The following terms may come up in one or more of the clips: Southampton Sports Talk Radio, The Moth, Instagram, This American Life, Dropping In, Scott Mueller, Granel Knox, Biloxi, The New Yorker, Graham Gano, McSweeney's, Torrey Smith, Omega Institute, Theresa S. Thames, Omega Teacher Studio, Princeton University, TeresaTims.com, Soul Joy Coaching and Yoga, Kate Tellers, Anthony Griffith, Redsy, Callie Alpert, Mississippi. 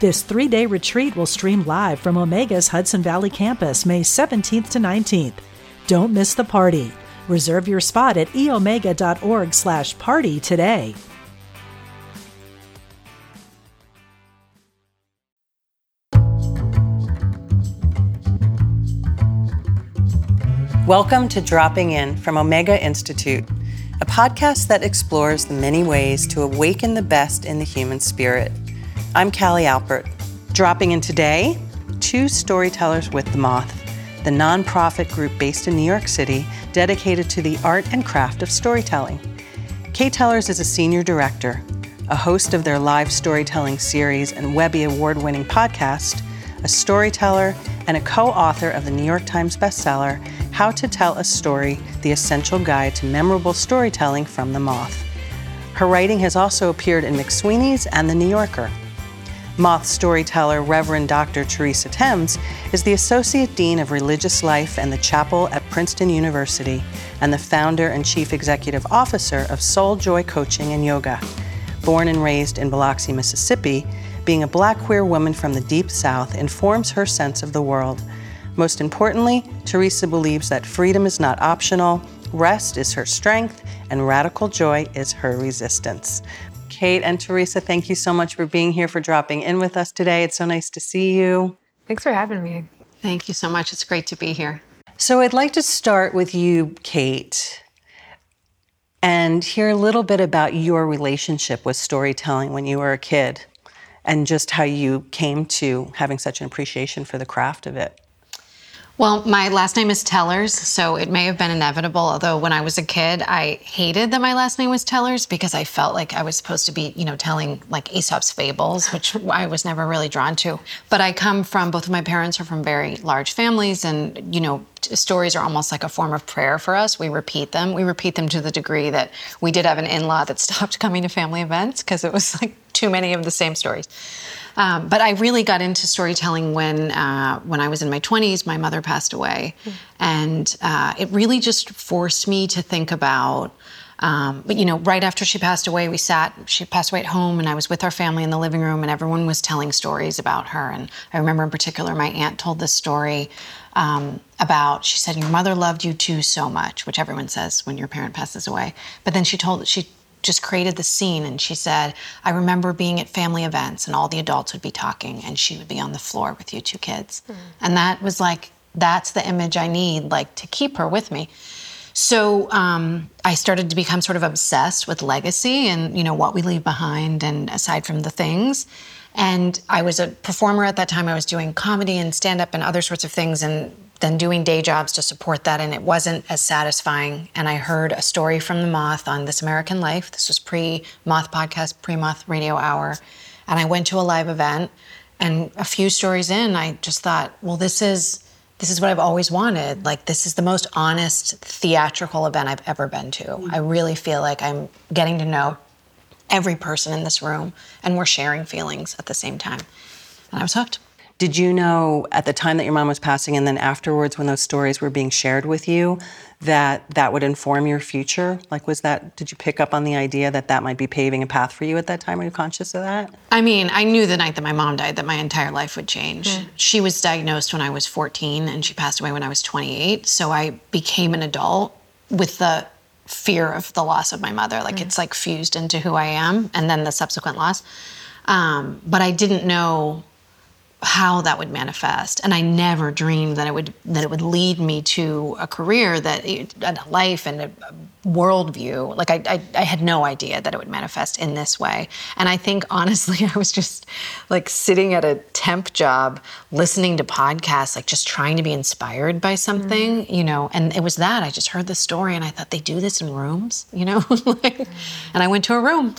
This 3-day retreat will stream live from Omega's Hudson Valley campus, May 17th to 19th. Don't miss the party. Reserve your spot at eomega.org/party today. Welcome to Dropping In from Omega Institute, a podcast that explores the many ways to awaken the best in the human spirit. I'm Callie Alpert. Dropping in today, two storytellers with The Moth, the nonprofit group based in New York City dedicated to the art and craft of storytelling. Kate Tellers is a senior director, a host of their live storytelling series and Webby award-winning podcast, a storyteller, and a co-author of the New York Times bestseller, How to Tell a Story, The Essential Guide to Memorable Storytelling from The Moth. Her writing has also appeared in McSweeney's and The New Yorker. Moth storyteller Reverend Dr. Theresa Thames is the Associate Dean of Religious Life and the Chapel at Princeton University and the founder and Chief Executive Officer of Soul Joy Coaching and Yoga. Born and raised in Biloxi, Mississippi, being a Black queer woman from the Deep South informs her sense of the world. Most importantly, Theresa believes that freedom is not optional, rest is her strength, and radical joy is her resistance. Kate and Theresa, thank you so much for being here, for dropping in with us today. It's so nice to see you. Thanks for having me. Thank you so much. It's great to be here. So I'd like to start with you, Kate, and hear a little bit about your relationship with storytelling when you were a kid and just how you came to having such an appreciation for the craft of it. Well, my last name is Tellers, so it may have been inevitable, although when I was a kid, I hated that my last name was Tellers because I felt like I was supposed to be, telling like Aesop's fables, which I was never really drawn to. But I come from, both of my parents are from very large families, and, stories are almost like a form of prayer for us. We repeat them. We repeat them to the degree that we did have an in-law that stopped coming to family events because it was like too many of the same stories. But I really got into storytelling when I was in my 20s. My mother passed away, and it really just forced me to think about, right after she passed away, she passed away at home, and I was with our family in the living room, and everyone was telling stories about her. And I remember in particular, my aunt told this story about, she said, your mother loved you too so much, which everyone says when your parent passes away. But then she just created the scene, and she said, I remember being at family events and all the adults would be talking and she would be on the floor with you two kids. Mm. And that was like, that's the image I need, like, to keep her with me. So I started to become sort of obsessed with legacy and, what we leave behind and aside from the things. And I was a performer at that time. I was doing comedy and stand-up and other sorts of things, and then doing day jobs to support that, and it wasn't as satisfying. And I heard a story from The Moth on This American Life. This was pre-Moth podcast, pre-Moth radio hour. And I went to a live event, and a few stories in, I just thought, well, this is what I've always wanted. Like, this is the most honest theatrical event I've ever been to. Mm-hmm. I really feel like I'm getting to know every person in this room, and we're sharing feelings at the same time. And I was hooked. Did you know at the time that your mom was passing, and then afterwards when those stories were being shared with you, that would inform your future? Like, did you pick up on the idea that might be paving a path for you at that time? Were you conscious of that? I mean, I knew the night that my mom died that my entire life would change. Mm. She was diagnosed when I was 14, and she passed away when I was 28. So I became an adult with the fear of the loss of my mother. Like, it's like fused into who I am, and then the subsequent loss. But I didn't know how that would manifest, and I never dreamed that it would lead me to a career, a life, and a worldview. Like, I had no idea that it would manifest in this way. And I think honestly, I was just like sitting at a temp job, listening to podcasts, like just trying to be inspired by something, And it was that I just heard the story, and I thought, they do this in rooms, and I went to a room.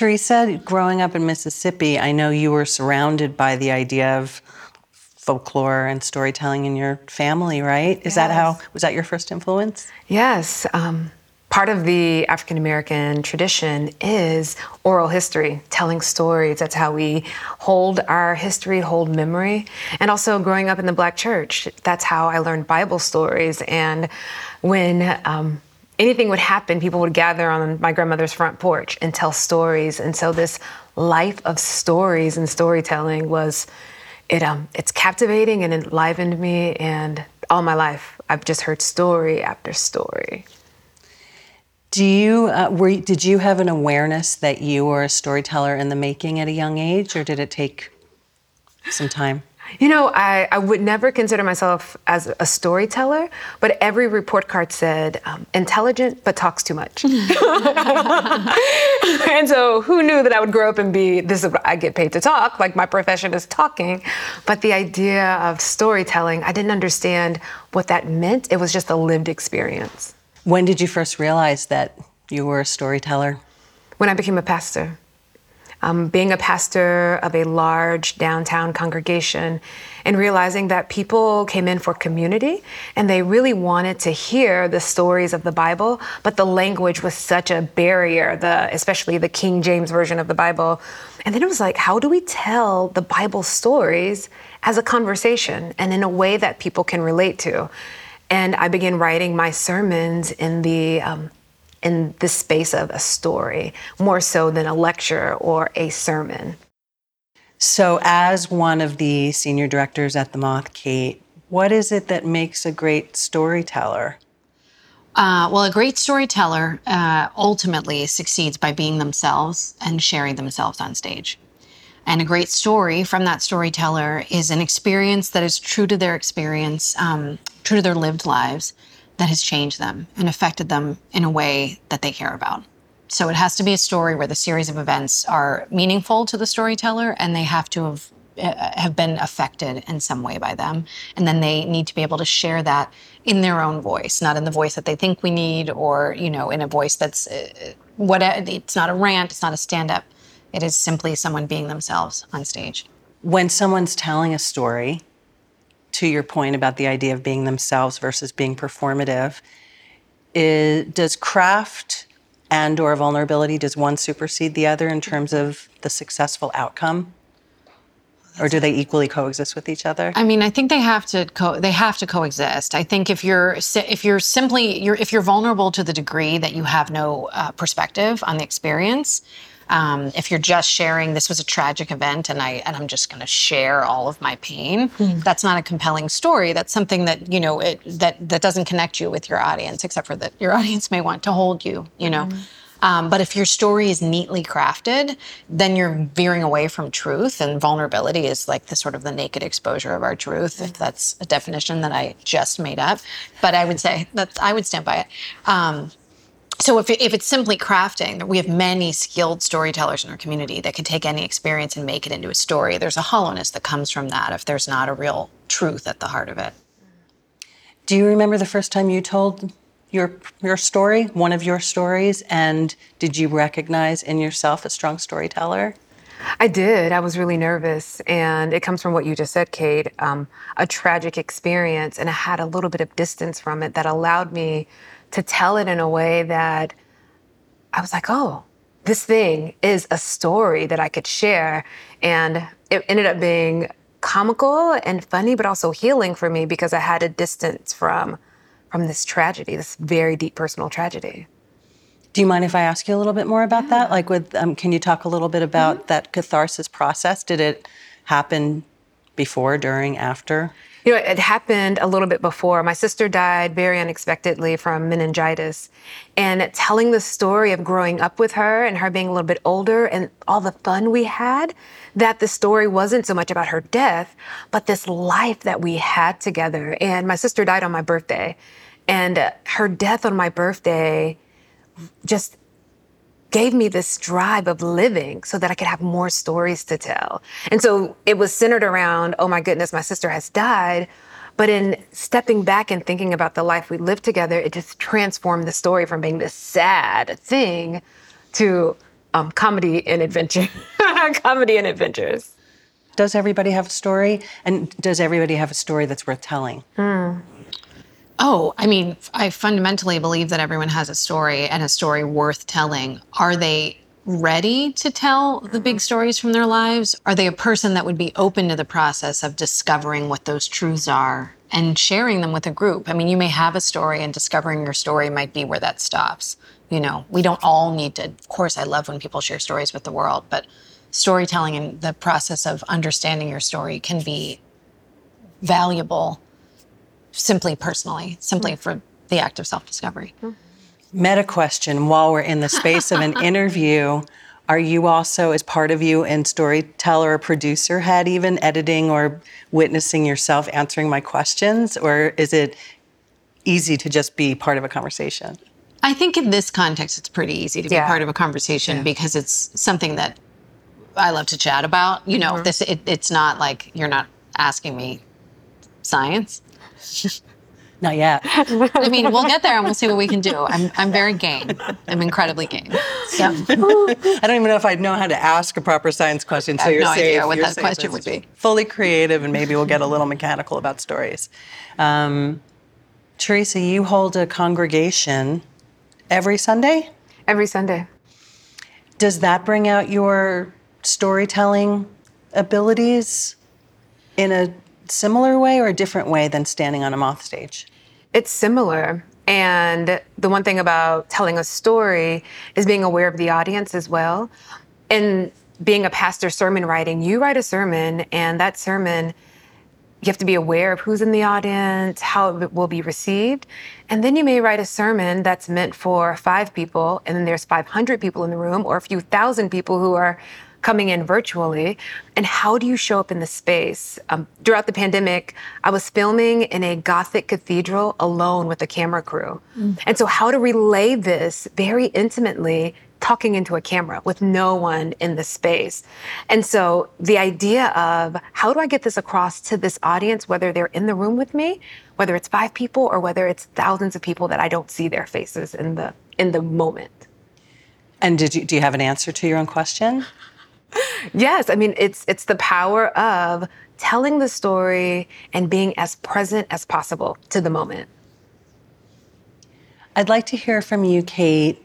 Teresa, growing up in Mississippi, I know you were surrounded by the idea of folklore and storytelling in your family, right? Is that how, was that your first influence? Yes. Part of the African-American tradition is oral history, telling stories. That's how we hold our history, hold memory. And also growing up in the Black church, that's how I learned Bible stories. And when anything would happen, people would gather on my grandmother's front porch and tell stories. And so this life of stories and storytelling was, it's captivating and enlivened me. And all my life, I've just heard story after story. Do you, did you have an awareness that you were a storyteller in the making at a young age, or did it take some time? You know, I would never consider myself as a storyteller, but every report card said, intelligent, but talks too much. And so who knew that I would grow up and be, this is what I get paid to talk, like my profession is talking. But the idea of storytelling, I didn't understand what that meant. It was just a lived experience. When did you first realize that you were a storyteller? When I became a pastor. Being a pastor of a large downtown congregation and realizing that people came in for community and they really wanted to hear the stories of the Bible, but the language was such a barrier, especially the King James Version of the Bible. And then it was like, how do we tell the Bible stories as a conversation and in a way that people can relate to? And I began writing my sermons in the space of a story, more so than a lecture or a sermon. So as one of the senior directors at The Moth, Kate, what is it that makes a great storyteller? Well, a great storyteller ultimately succeeds by being themselves and sharing themselves on stage. And a great story from that storyteller is an experience that is true to their experience, true to their lived lives, that has changed them and affected them in a way that they care about. So it has to be a story where the series of events are meaningful to the storyteller, and they have to have been affected in some way by them. And then they need to be able to share that in their own voice, not in the voice that they think we need, or, you know, in a voice that's, it's not a rant, it's not a stand-up. It is simply someone being themselves on stage. When someone's telling a story, to your point about the idea of being themselves versus being performative, does craft and or vulnerability, does one supersede the other in terms of the successful outcome? Or do they equally coexist with each other? I mean, I think they have to coexist. I think if you're vulnerable to the degree that you have no perspective on the experience, if you're just sharing, this was a tragic event and I'm just going to share all of my pain, that's not a compelling story. That's something that, you know, that doesn't connect you with your audience, except for that your audience may want to hold you, you know. But if your story is neatly crafted, then you're veering away from truth, and vulnerability is like the sort of the naked exposure of our truth, if that's a definition that I just made up. But I would say that I would stand by it. So if it's simply crafting, we have many skilled storytellers in our community that can take any experience and make it into a story. There's a hollowness that comes from that if there's not a real truth at the heart of it. Do you remember the first time you told your story, one of your stories, and did you recognize in yourself a strong storyteller? I did. I was really nervous. And it comes from what you just said, Kate, a tragic experience. And I had a little bit of distance from it that allowed me to tell it in a way that I was like, oh, this thing is a story that I could share. And it ended up being comical and funny, but also healing for me, because I had a distance from this tragedy, this very deep personal tragedy. Do you mind if I ask you a little bit more about that? Like, can you talk a little bit about that catharsis process? Did it happen before, during, after? You know, it happened a little bit before. My sister died very unexpectedly from meningitis. And telling the story of growing up with her and her being a little bit older and all the fun we had, that the story wasn't so much about her death, but this life that we had together. And my sister died on my birthday. And her death on my birthday just gave me this drive of living so that I could have more stories to tell. And so it was centered around, oh my goodness, my sister has died. But in stepping back and thinking about the life we lived together, it just transformed the story from being this sad thing to comedy and adventure. Comedy and adventures. Does everybody have a story? And does everybody have a story that's worth telling? Mm. Oh, I mean, I fundamentally believe that everyone has a story and a story worth telling. Are they ready to tell the big stories from their lives? Are they a person that would be open to the process of discovering what those truths are and sharing them with a group? I mean, you may have a story and discovering your story might be where that stops. You know, we don't all need to. Of course, I love when people share stories with the world, but storytelling and the process of understanding your story can be valuable simply personally, simply for the act of self-discovery. Meta question while we're in the space of an interview. Are you also, as part of you in storyteller or producer head, even editing or witnessing yourself answering my questions? Or is it easy to just be part of a conversation? I think in this context, it's pretty easy to be part of a conversation because it's something that I love to chat about. You know, it's not like you're not asking me science. Not yet. I mean, we'll get there and we'll see what we can do. I'm very game. I'm incredibly game. So. I don't even know if I'd know how to ask a proper science question. So I have you're no safe. Idea what you're that safe. Question would be. Fully creative, and maybe we'll get a little mechanical about stories. Teresa, you hold a congregation every Sunday? Every Sunday. Does that bring out your storytelling abilities in a similar way or a different way than standing on a Moth stage? It's similar. And the one thing about telling a story is being aware of the audience as well. And being a pastor sermon writing, you write a sermon, and that sermon, you have to be aware of who's in the audience, how it will be received. And then you may write a sermon that's meant for 5 people, and then there's 500 people in the room or a few thousand people who are coming in virtually, and how do you show up in the space? Throughout the pandemic, I was filming in a Gothic cathedral alone with a camera crew. Mm-hmm. And so how to relay this very intimately, talking into a camera with no one in the space. And so the idea of how do I get this across to this audience, whether they're in the room with me, whether it's 5 people or whether it's thousands of people that I don't see their faces in the moment. And do you have an answer to your own question? Yes, I mean, it's the power of telling the story and being as present as possible to the moment. I'd like to hear from you, Kate,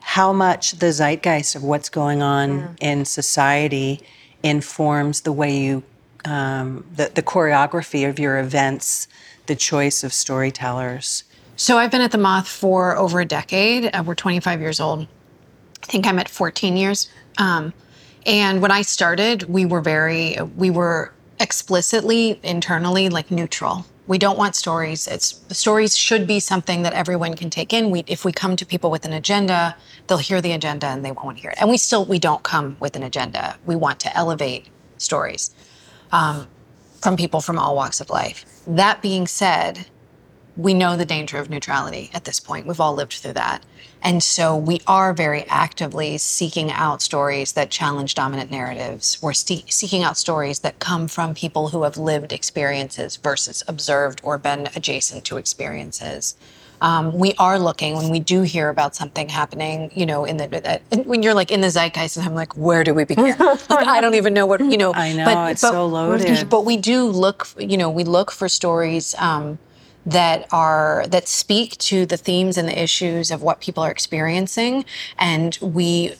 how much the zeitgeist of what's going on in society informs the way you, the choreography of your events, the choice of storytellers. So I've been at the Moth for over a decade. We're 25 years old. I think I'm at 14 years. And when I started, we were explicitly, internally, like neutral. We don't want stories. Stories should be something that everyone can take in. If we come to people with an agenda, they'll hear the agenda and they won't hear it. And we don't come with an agenda. We want to elevate stories from people from all walks of life. That being said, we know the danger of neutrality at this point. We've all lived through that. And so we are very actively seeking out stories that challenge dominant narratives. We're seeking out stories that come from people who have lived experiences versus observed or been adjacent to experiences. We are looking, when we do hear about something happening, you know, when you're like in the zeitgeist, and I'm like, where do we begin? Like, I don't even know what, you know. I know, but so loaded. But we do look, you know, we look for stories that speak to the themes and the issues of what people are experiencing. And we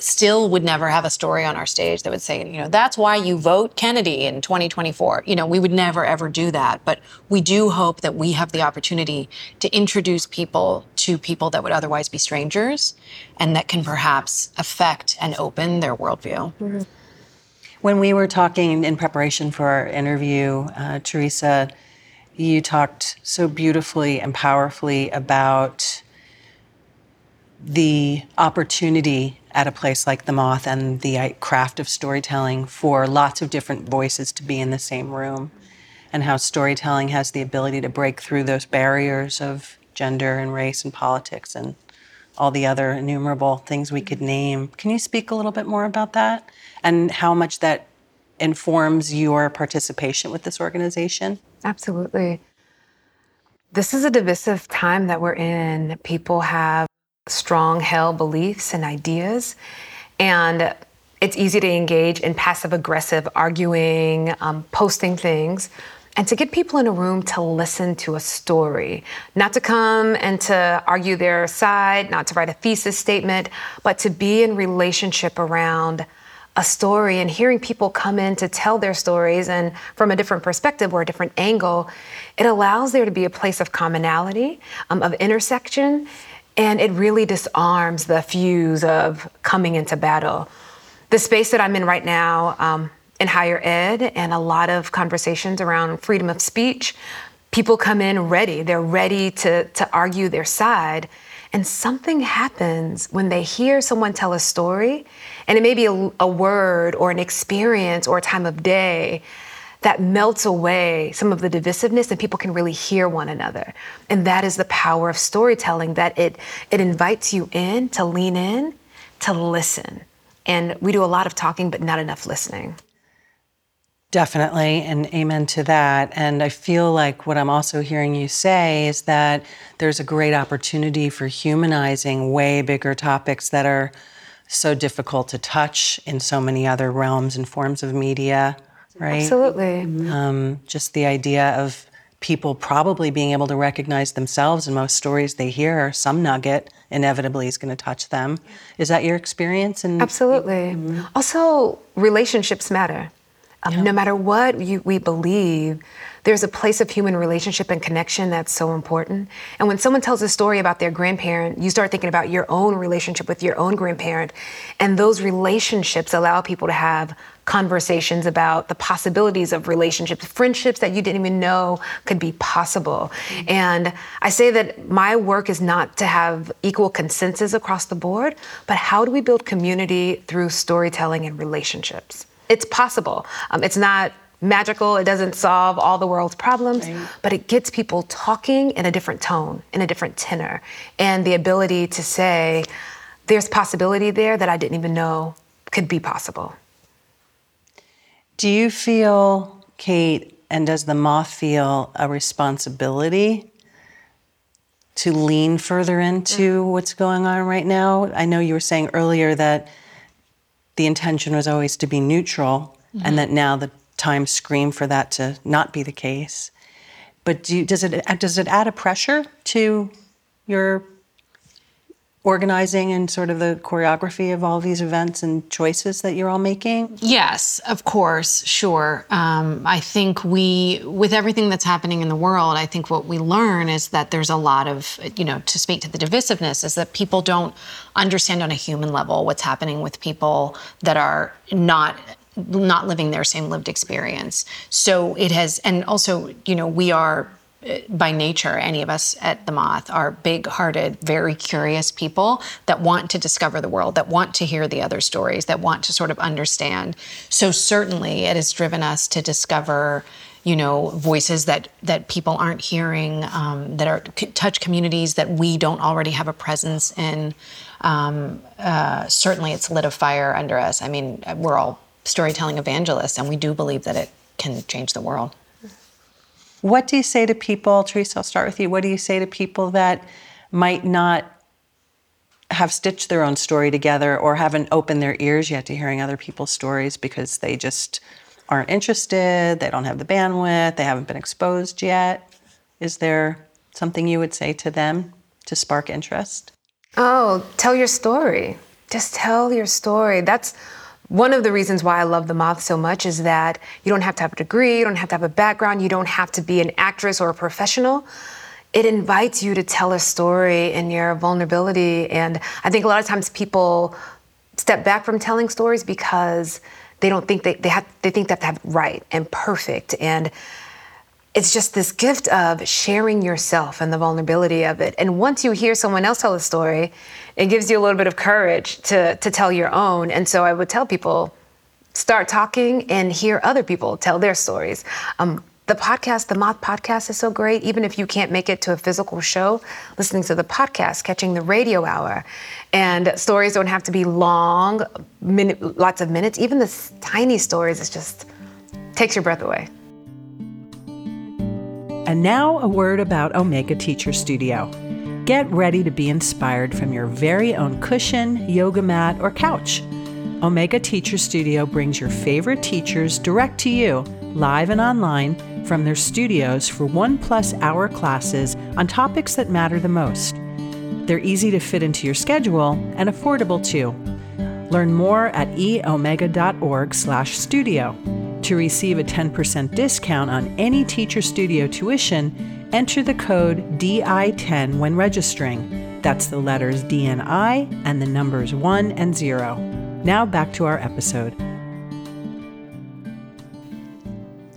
still would never have a story on our stage that would say, you know, that's why you vote Kennedy in 2024. You know, we would never, ever do that. But we do hope that we have the opportunity to introduce people to people that would otherwise be strangers and that can perhaps affect and open their worldview. Mm-hmm. When we were talking in preparation for our interview, Teresa, you talked so beautifully and powerfully about the opportunity at a place like the Moth and the craft of storytelling for lots of different voices to be in the same room, and how storytelling has the ability to break through those barriers of gender and race and politics and all the other innumerable things we could name. Can you speak a little bit more about that and how much that informs your participation with this organization? Absolutely. This is a divisive time that we're in. People have strong held beliefs and ideas. And it's easy to engage in passive-aggressive arguing, posting things, and to get people in a room to listen to a story, not to come and to argue their side, not to write a thesis statement, but to be in relationship around a story and hearing people come in to tell their stories and from a different perspective or a different angle. It allows there to be a place of commonality, of intersection, and it really disarms the fuse of coming into battle. The space that I'm in right now in higher ed and a lot of conversations around freedom of speech, people come in ready. They're ready to argue their side. And something happens when they hear someone tell a story, and it may be a word or an experience or a time of day that melts away some of the divisiveness, and people can really hear one another. And that is the power of storytelling, that it invites you in to lean in, to listen. And we do a lot of talking, but not enough listening. Definitely, and amen to that. And I feel like what I'm also hearing you say is that there's a great opportunity for humanizing way bigger topics that are so difficult to touch in so many other realms and forms of media, right? Absolutely. Just the idea of people probably being able to recognize themselves in most stories they hear, some nugget inevitably is going to touch them. Is that your experience? Absolutely. Mm-hmm. Also, relationships matter. Yep. No matter what we believe, there's a place of human relationship and connection that's so important. And when someone tells a story about their grandparent, you start thinking about your own relationship with your own grandparent. And those relationships allow people to have conversations about the possibilities of relationships, friendships that you didn't even know could be possible. Mm-hmm. And I say that my work is not to have equal consensus across the board, but how do we build community through storytelling and relationships? It's possible. It's not magical. It doesn't solve all the world's problems, right, but it gets people talking in a different tone, in a different tenor, and the ability to say, there's possibility there that I didn't even know could be possible. Do you feel, Kate, and does the Moth feel a responsibility to lean further into what's going on right now? I know you were saying earlier that the intention was always to be neutral, and that now the times scream for that to not be the case. But does it add a pressure to your organizing and sort of the choreography of all these events and choices that you're all making? Yes, of course, sure. I think with everything that's happening in the world, I think what we learn is that there's a lot of, to speak to the divisiveness, is that people don't understand on a human level what's happening with people that are not living their same lived experience. So it has, and also, we are, by nature, any of us at The Moth are big-hearted, very curious people that want to discover the world, that want to hear the other stories, that want to sort of understand. So certainly it has driven us to discover, voices that people aren't hearing, touch communities that we don't already have a presence in. Certainly it's lit a fire under us. I mean, we're all storytelling evangelists, and we do believe that it can change the world. What do you say to people, Teresa, I'll start with you. What do you say to people that might not have stitched their own story together or haven't opened their ears yet to hearing other people's stories because they just aren't interested, they don't have the bandwidth, they haven't been exposed yet? Is there something you would say to them to spark interest? Oh, tell your story. Just tell your story. That's one of the reasons why I love The Moth so much, is that you don't have to have a degree, you don't have to have a background, you don't have to be an actress or a professional. It invites you to tell a story in your vulnerability. And I think a lot of times people step back from telling stories because they don't think they think they have to have it right and perfect. And it's just this gift of sharing yourself and the vulnerability of it. And once you hear someone else tell a story, it gives you a little bit of courage to tell your own. And so I would tell people, start talking and hear other people tell their stories. The podcast, The Moth podcast, is so great. Even if you can't make it to a physical show, listening to the podcast, catching the radio hour. And stories don't have to be long, lots of minutes. Even the tiny stories, it just takes your breath away. And now a word about Omega Teacher Studio. Get ready to be inspired from your very own cushion, yoga mat, or couch. Omega Teacher Studio brings your favorite teachers direct to you, live and online, from their studios for 1+ hour classes on topics that matter the most. They're easy to fit into your schedule and affordable too. Learn more at eomega.org/studio. To receive a 10% discount on any Teacher Studio tuition, enter the code DI10 when registering. That's the letters DNI and the numbers 1 and 0. Now back to our episode.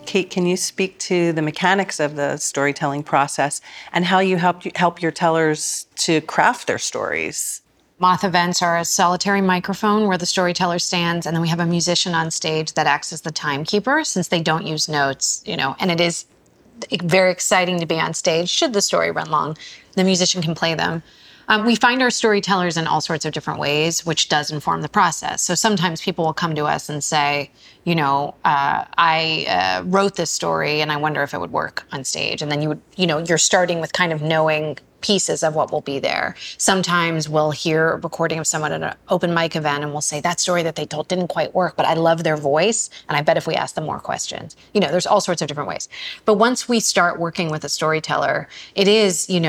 Kate, can you speak to the mechanics of the storytelling process and how you help your tellers to craft their stories? Moth events are a solitary microphone where the storyteller stands, and then we have a musician on stage that acts as the timekeeper, since they don't use notes, and it is very exciting to be on stage. Should the story run long, the musician can play them. We find our storytellers in all sorts of different ways, which does inform the process. So sometimes people will come to us and say, I wrote this story and I wonder if it would work on stage. And then you're starting with kind of knowing pieces of what will be there. Sometimes we'll hear a recording of someone at an open mic event and we'll say, that story that they told didn't quite work, but I love their voice, and I bet if we ask them more questions. There's all sorts of different ways. But once we start working with a storyteller, it is, to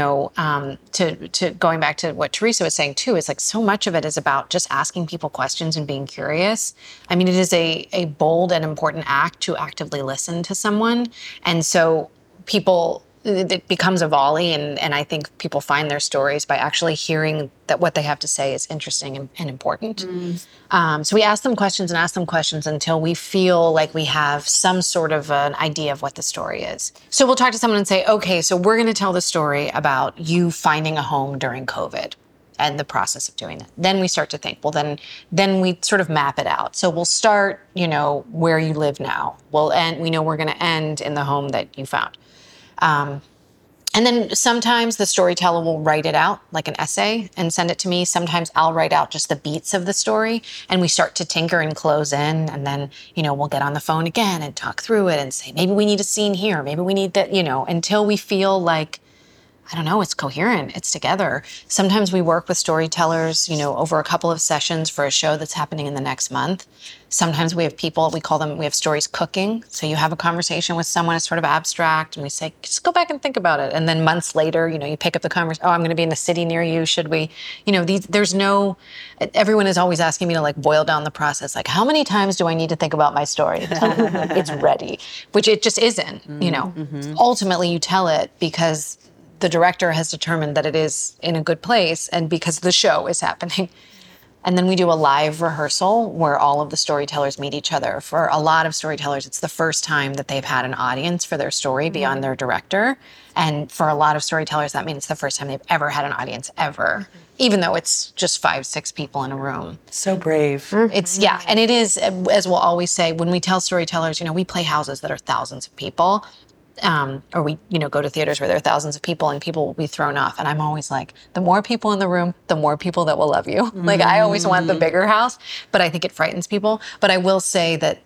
going back to what Teresa was saying too, is like so much of it is about just asking people questions and being curious. I mean, it is a bold and important act to actively listen to someone. And so it becomes a volley, and I think people find their stories by actually hearing that what they have to say is interesting and important. Mm. So we ask them questions until we feel like we have some sort of an idea of what the story is. So we'll talk to someone and say, okay, so we're going to tell the story about you finding a home during COVID and the process of doing that. Then we start to think, well, then we sort of map it out. So we'll start, where you live now. We'll end, we know we're going to end in the home that you found. And then sometimes the storyteller will write it out like an essay and send it to me. Sometimes I'll write out just the beats of the story, and we start to tinker and close in. And then, we'll get on the phone again and talk through it and say, maybe we need a scene here. Maybe we need that, until we feel like, I don't know, it's coherent, it's together. Sometimes we work with storytellers, over a couple of sessions for a show that's happening in the next month. Sometimes we have people, we have stories cooking. So you have a conversation with someone, it's sort of abstract, and we say, just go back and think about it. And then months later, you pick up the conversation, oh, I'm gonna be in the city near you, should we? Everyone is always asking me to boil down the process. Like, how many times do I need to think about my story? It's ready, which it just isn't, Mm-hmm. Ultimately, you tell it because the director has determined that it is in a good place and because the show is happening. And then we do a live rehearsal where all of the storytellers meet each other. For a lot of storytellers, it's the first time that they've had an audience for their story beyond their director. And for a lot of storytellers, that means it's the first time they've ever had an audience ever, even though it's just 5-6 people in a room. So brave. Mm-hmm. And it is, as we'll always say, when we tell storytellers, we play houses that are thousands of people. Or we, go to theaters where there are thousands of people and people will be thrown off. And I'm always like, the more people in the room, the more people that will love you. Mm-hmm. I always want the bigger house, but I think it frightens people. But I will say that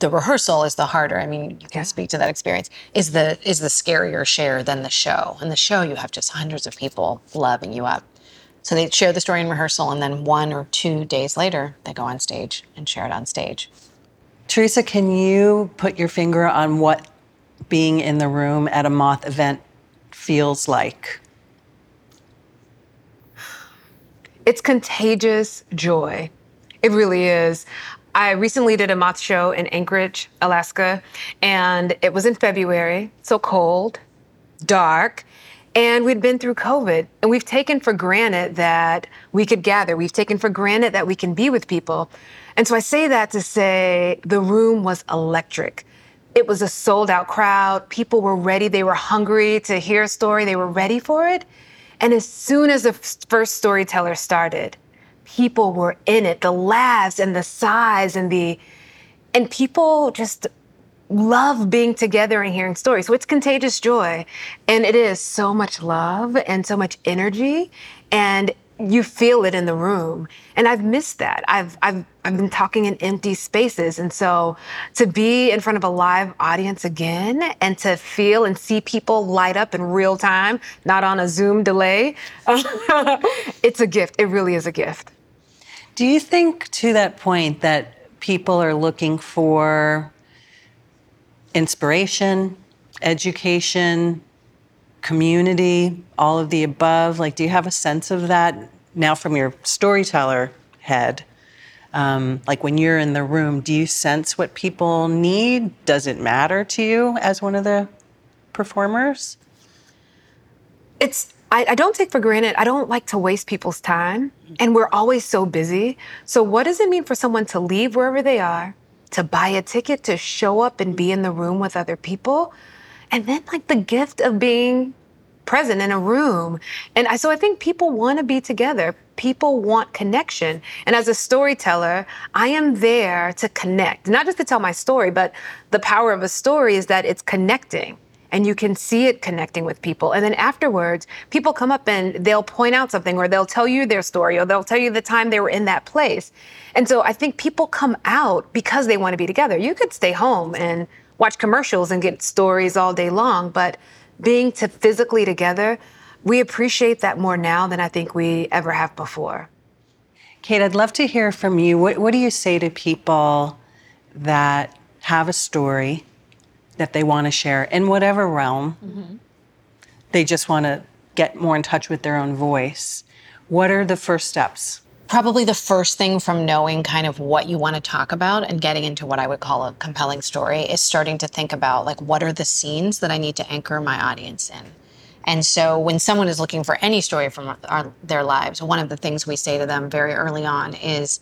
the rehearsal is the harder. You can speak to that experience, is the scarier share than the show. In the show, you have just hundreds of people loving you up. So they share the story in rehearsal, and then 1 or 2 days later, they go on stage and share it on stage. Teresa, can you put your finger on what being in the room at a Moth event feels like? It's contagious joy. It really is. I recently did a Moth show in Anchorage, Alaska, and it was in February, so cold, dark, and we'd been through COVID, and we've taken for granted that we could gather. We've taken for granted that we can be with people. And so I say that to say the room was electric. It was a sold out crowd. People were ready. They were hungry to hear a story. They were ready for it. And as soon as the first storyteller started, people were in it. The laughs and the sighs and people just love being together and hearing stories. So it's contagious joy. And it is so much love and so much energy. And you feel it in the room. And I've missed that. I've been talking in empty spaces. And so to be in front of a live audience again and to feel and see people light up in real time, not on a Zoom delay, it's a gift. It really is a gift. Do you think, to that point, that people are looking for inspiration, education, community, all of the above? Like, do you have a sense of that now from your storyteller head? Like, when you're in the room, do you sense what people need? Does it matter to you as one of the performers? I don't take for granted. I don't like to waste people's time. And we're always so busy. So what does it mean for someone to leave wherever they are, to buy a ticket, to show up and be in the room with other people? And then, like, the gift of being present in a room. And so I think people want to be together. People want connection. And as a storyteller, I am there to connect, not just to tell my story, but the power of a story is that it's connecting. And you can see it connecting with people. And then afterwards, people come up and they'll point out something, or they'll tell you their story, or they'll tell you the time they were in that place. And so I think people come out because they want to be together. You could stay home and watch commercials and get stories all day long, but being physically together, we appreciate that more now than I think we ever have before. Kate, I'd love to hear from you. What do you say to people that have a story that they want to share in whatever realm? Mm-hmm. They just want to get more in touch with their own voice. What are the first steps? Probably the first thing from knowing kind of what you want to talk about and getting into what I would call a compelling story is starting to think about, like, what are the scenes that I need to anchor my audience in? And so when someone is looking for any story from their lives, one of the things we say to them very early on is,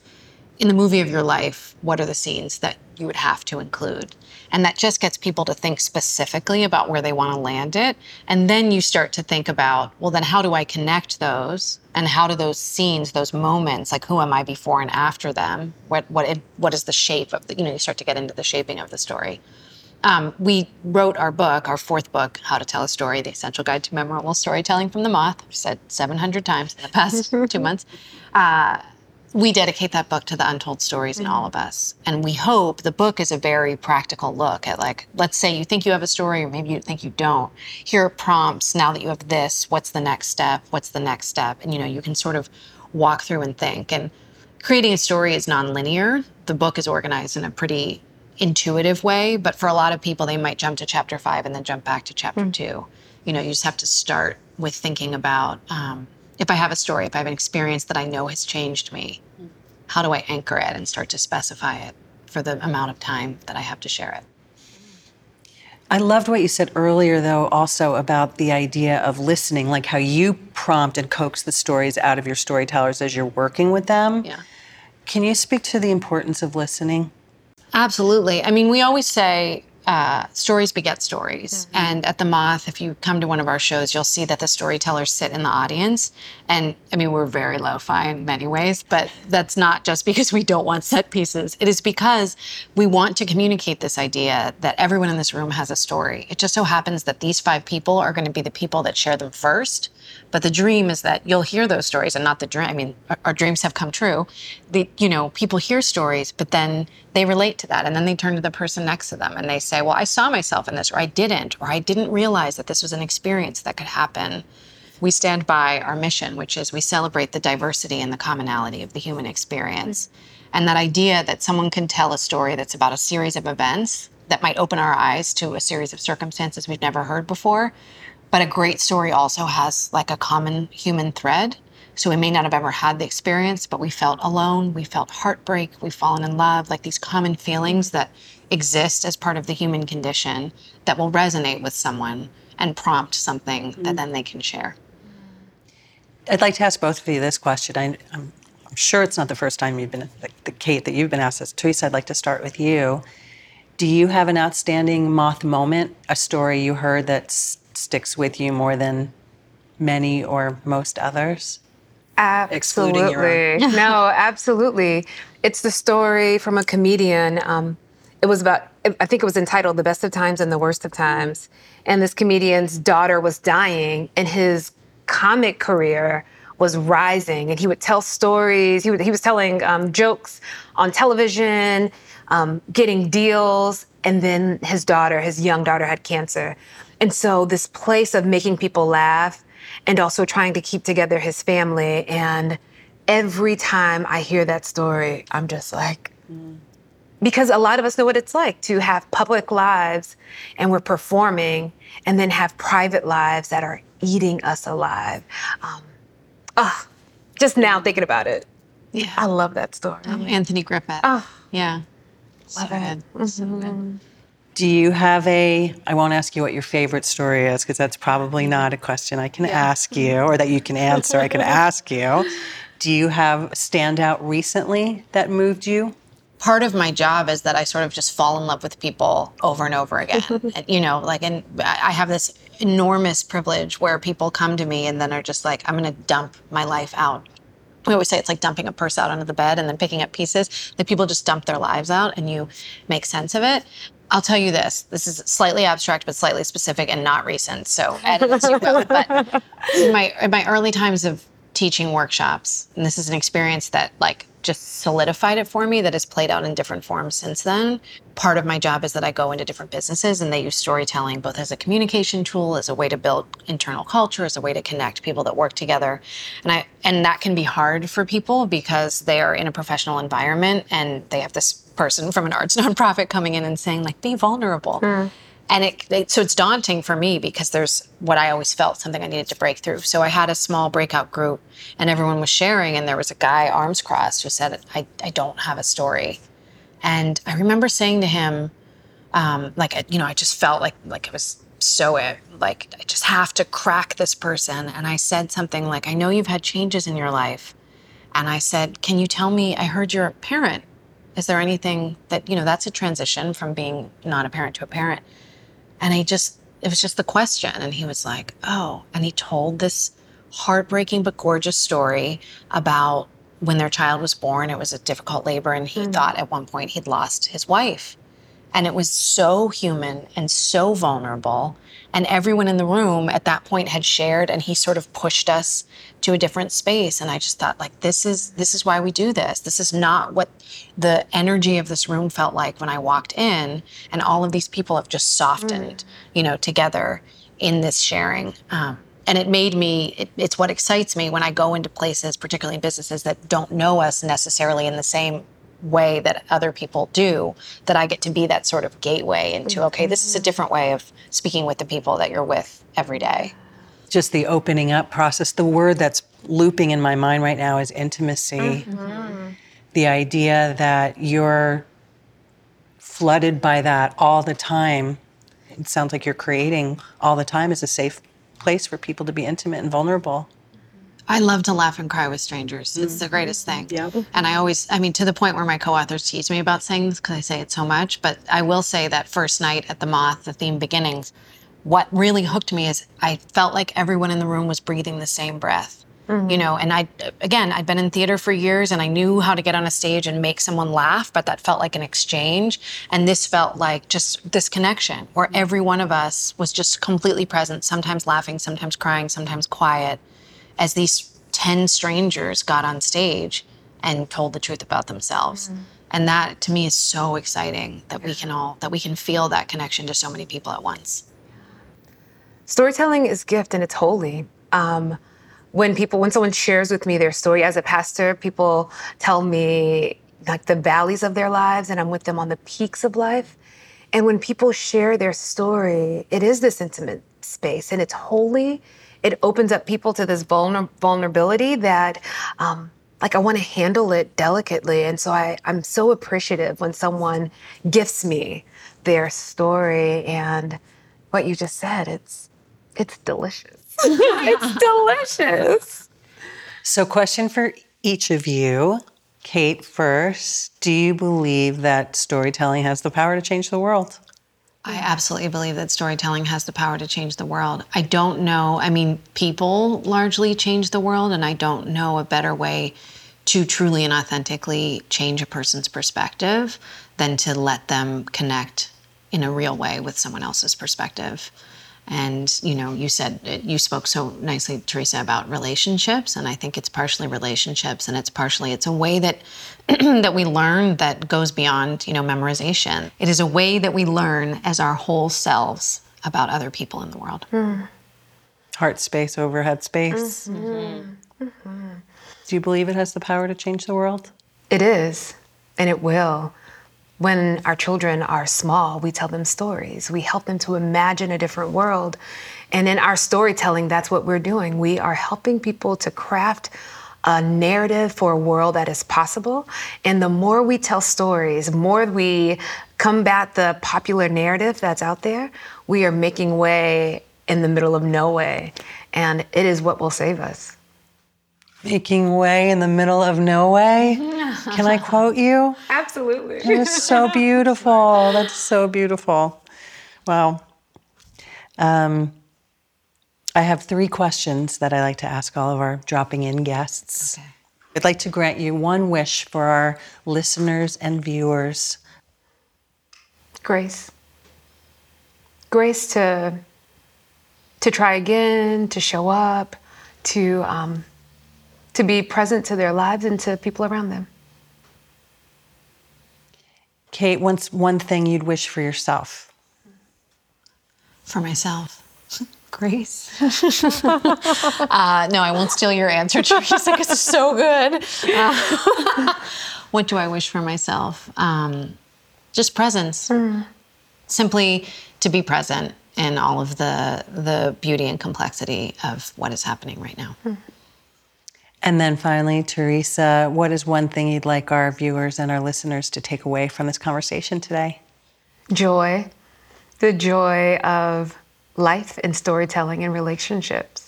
in the movie of your life, what are the scenes that you would have to include? And that just gets people to think specifically about where they want to land it. And then you start to think about, well, then how do I connect those? And how do those scenes, those moments, like, who am I before and after them? What is the shape of the, you start to get into the shaping of the story. We wrote our book, our fourth book, How to Tell a Story, The Essential Guide to Memorable Storytelling from the Moth. I've said 700 times in the past 2 months. We dedicate that book to the untold stories in all of us. And we hope the book is a very practical look at, like, let's say you think you have a story, or maybe you think you don't. Here are prompts. Now that you have this, what's the next step? What's the next step? And, you can sort of walk through and think. And creating a story is nonlinear. The book is organized in a pretty intuitive way. But for a lot of people, they might jump to chapter 5 and then jump back to chapter 2. You just have to start with thinking about, if I have a story, if I have an experience that I know has changed me, how do I anchor it and start to specify it for the amount of time that I have to share it? I loved what you said earlier, though, also about the idea of listening, like how you prompt and coax the stories out of your storytellers as you're working with them. Yeah. Can you speak to the importance of listening? Absolutely. I mean, we always say, stories beget stories. Mm-hmm. And at The Moth, if you come to one of our shows, you'll see that the storytellers sit in the audience. And I mean, we're very lo-fi in many ways, but that's not just because we don't want set pieces. It is because we want to communicate this idea that everyone in this room has a story. It just so happens that these 5 people are going to be the people that share them first. But the dream is that you'll hear those stories and not the dream. I mean, our dreams have come true. People hear stories, but then they relate to that. And then they turn to the person next to them and they say, well, I saw myself in this, or I didn't, realize that this was an experience that could happen. We stand by our mission, which is we celebrate the diversity and the commonality of the human experience. And that idea that someone can tell a story that's about a series of events that might open our eyes to a series of circumstances we've never heard before. But a great story also has, like, a common human thread. So we may not have ever had the experience, but we felt alone, we felt heartbreak, we've fallen in love, like these common feelings that exist as part of the human condition that will resonate with someone and prompt something that then they can share. I'd like to ask both of you this question. I'm sure it's not the first time you've been, Kate, that you've been asked this. Teresa, I'd like to start with you. Do you have an outstanding moth moment, a story you heard that's sticks with you more than many or most others? Absolutely. Excluding your own. No, absolutely. It's the story from a comedian. It was about, I think it was entitled The Best of Times and the Worst of Times. And this comedian's daughter was dying and his comic career was rising, and he would tell stories. He was telling jokes on television, getting deals, and then his daughter, his young daughter, had cancer. And so this place of making people laugh and also trying to keep together his family. And every time I hear that story, I'm just like, because a lot of us know what it's like to have public lives and we're performing, and then have private lives that are eating us alive. Just now thinking about it. Yeah. I love that story. Anthony Griffith. Yeah. Love it. So good. Do you have I won't ask you what your favorite story is, because that's probably not a question I can ask you or that you can answer. I can ask you. Do you have a standout recently that moved you? Part of my job is that I sort of just fall in love with people over and over again. And I have this enormous privilege where people come to me and then are just like, I'm going to dump my life out. We always say it's like dumping a purse out under the bed and then picking up pieces. That people just dump their lives out and you make sense of it. I'll tell you this. This is slightly abstract, but slightly specific and not recent. So edit as you go. But in my early times of teaching workshops, and this is an experience that like just solidified it for me, that has played out in different forms since then. Part of my job is that I go into different businesses and they use storytelling both as a communication tool, as a way to build internal culture, as a way to connect people that work together. And that can be hard for people because they are in a professional environment and they have this person from an arts nonprofit coming in and saying like, be vulnerable. Mm. And so it's daunting for me because there's what I always felt, something I needed to break through. So I had a small breakout group and everyone was sharing, and there was a guy, arms crossed, who said, I don't have a story. And I remember saying to him, I just felt like it was so, like, I just have to crack this person. And I said something like, I know you've had changes in your life. And I said, can you tell me, I heard you're a parent. Is there anything that, that's a transition from being not a parent to a parent. And it was just the question. And he was like, oh, and he told this heartbreaking but gorgeous story about when their child was born. It was a difficult labor. And he thought at one point he'd lost his wife. And it was so human and so vulnerable. And everyone in the room at that point had shared, and he sort of pushed us to a different space. And I just thought, like, this is why we do this. This is not what the energy of this room felt like when I walked in, and all of these people have just softened, together in this sharing. And it made me, it's what excites me when I go into places, particularly in businesses that don't know us necessarily in the same way that other people do, that I get to be that sort of gateway into, okay, this is a different way of speaking with the people that you're with every day. Just the opening up process. The word that's looping in my mind right now is intimacy. Mm-hmm. The idea that you're flooded by that all the time. It sounds like you're creating all the time, is a safe place for people to be intimate and vulnerable. I love to laugh and cry with strangers. It's the greatest thing. Yep. And I always, to the point where my co-authors tease me about saying this because I say it so much, but I will say that first night at The Moth, the theme beginnings, what really hooked me is I felt like everyone in the room was breathing the same breath, and I'd been in theater for years and I knew how to get on a stage and make someone laugh, but that felt like an exchange. And this felt like just this connection where every one of us was just completely present, sometimes laughing, sometimes crying, sometimes quiet, as these 10 strangers got on stage and told the truth about themselves. Mm-hmm. And that to me is so exciting that we can feel that connection to so many people at once. Storytelling is gift and it's holy. When someone shares with me their story, as a pastor, people tell me like the valleys of their lives and I'm with them on the peaks of life. And when people share their story, it is this intimate space and it's holy. It opens up people to this vulnerability that I want to handle it delicately. And so I'm so appreciative when someone gifts me their story, and what you just said, it's delicious. It's delicious. So question for each of you. Kate first, do you believe that storytelling has the power to change the world? I absolutely believe that storytelling has the power to change the world. I don't know. People largely change the world, and I don't know a better way to truly and authentically change a person's perspective than to let them connect in a real way with someone else's perspective. And, you know, you said, you spoke so nicely, Teresa, about relationships. And I think it's partially relationships, and it's partially, it's a way that that we learn that goes beyond, you know, memorization. It is a way that we learn as our whole selves about other people in the world. Mm. Heart space over head space. Mm-hmm. Mm-hmm. Do you believe it has the power to change the world? It is, and it will. When our children are small, we tell them stories. We help them to imagine a different world. And in our storytelling, that's what we're doing. We are helping people to craft a narrative for a world that is possible. And the more we tell stories, the more we combat the popular narrative that's out there, we are making way in the middle of no way. And it is what will save us. Making way in the middle of no way. Can I quote you? Absolutely. It is so beautiful. That's so beautiful. Wow. I have three questions that I like to ask all of our Dropping In guests. Okay. I'd like to grant you one wish for our listeners and viewers. Grace. Grace to try again, to show up, to be present to their lives and to people around them. Kate, what's one thing you'd wish for yourself? For myself? Grace. No, I won't steal your answer, Teresa, because it's so good. What do I wish for myself? Just presence. Mm. Simply to be present in all of the beauty and complexity of what is happening right now. Mm. And then finally, Teresa, what is one thing you'd like our viewers and our listeners to take away from this conversation today? Joy. The joy of life and storytelling and relationships.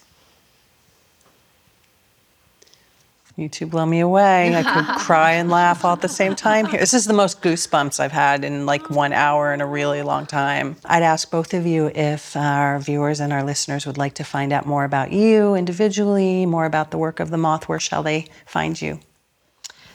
You two blow me away. I could cry and laugh all at the same time here. This is the most goosebumps I've had in like 1 hour in a really long time. I'd ask both of you if our viewers and our listeners would like to find out more about you individually, more about the work of The Moth. Where shall they find you?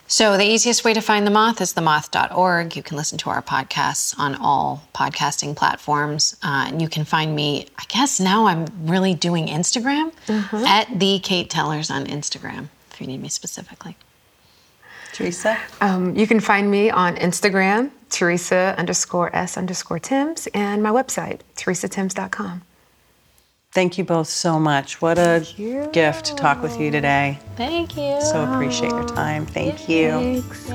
So the easiest way to find The Moth is themoth.org. You can listen to our podcasts on all podcasting platforms. And you can find me, I guess now I'm really doing Instagram, at the Kate Tellers on Instagram. You need me specifically. Teresa? You can find me on Instagram, Teresa_S_Thames, and my website, TeresaTims.com. Thank you both so much. What a gift to talk with you today. Thank you. So appreciate your time. Thank you. Thanks.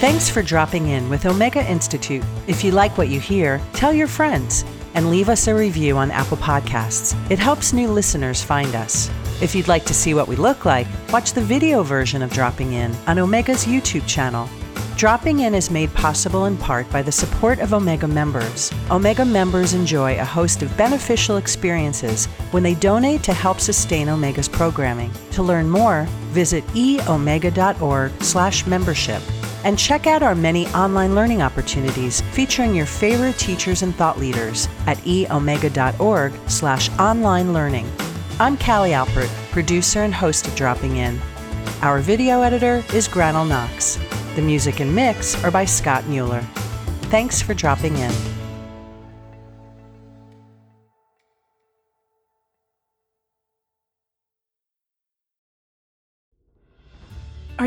Thanks for dropping in with Omega Institute. If you like what you hear, tell your friends. And leave us a review on Apple Podcasts. It helps new listeners find us. If you'd like to see what we look like, watch the video version of Dropping In on Omega's YouTube channel. Dropping In is made possible in part by the support of Omega members. Omega members enjoy a host of beneficial experiences when they donate to help sustain Omega's programming. To learn more, visit eomega.org/membership. And check out our many online learning opportunities featuring your favorite teachers and thought leaders at eomega.org/online learning. I'm Callie Alpert, producer and host of Dropping In. Our video editor is Granel Knox. The music and mix are by Scott Mueller. Thanks for dropping in. Are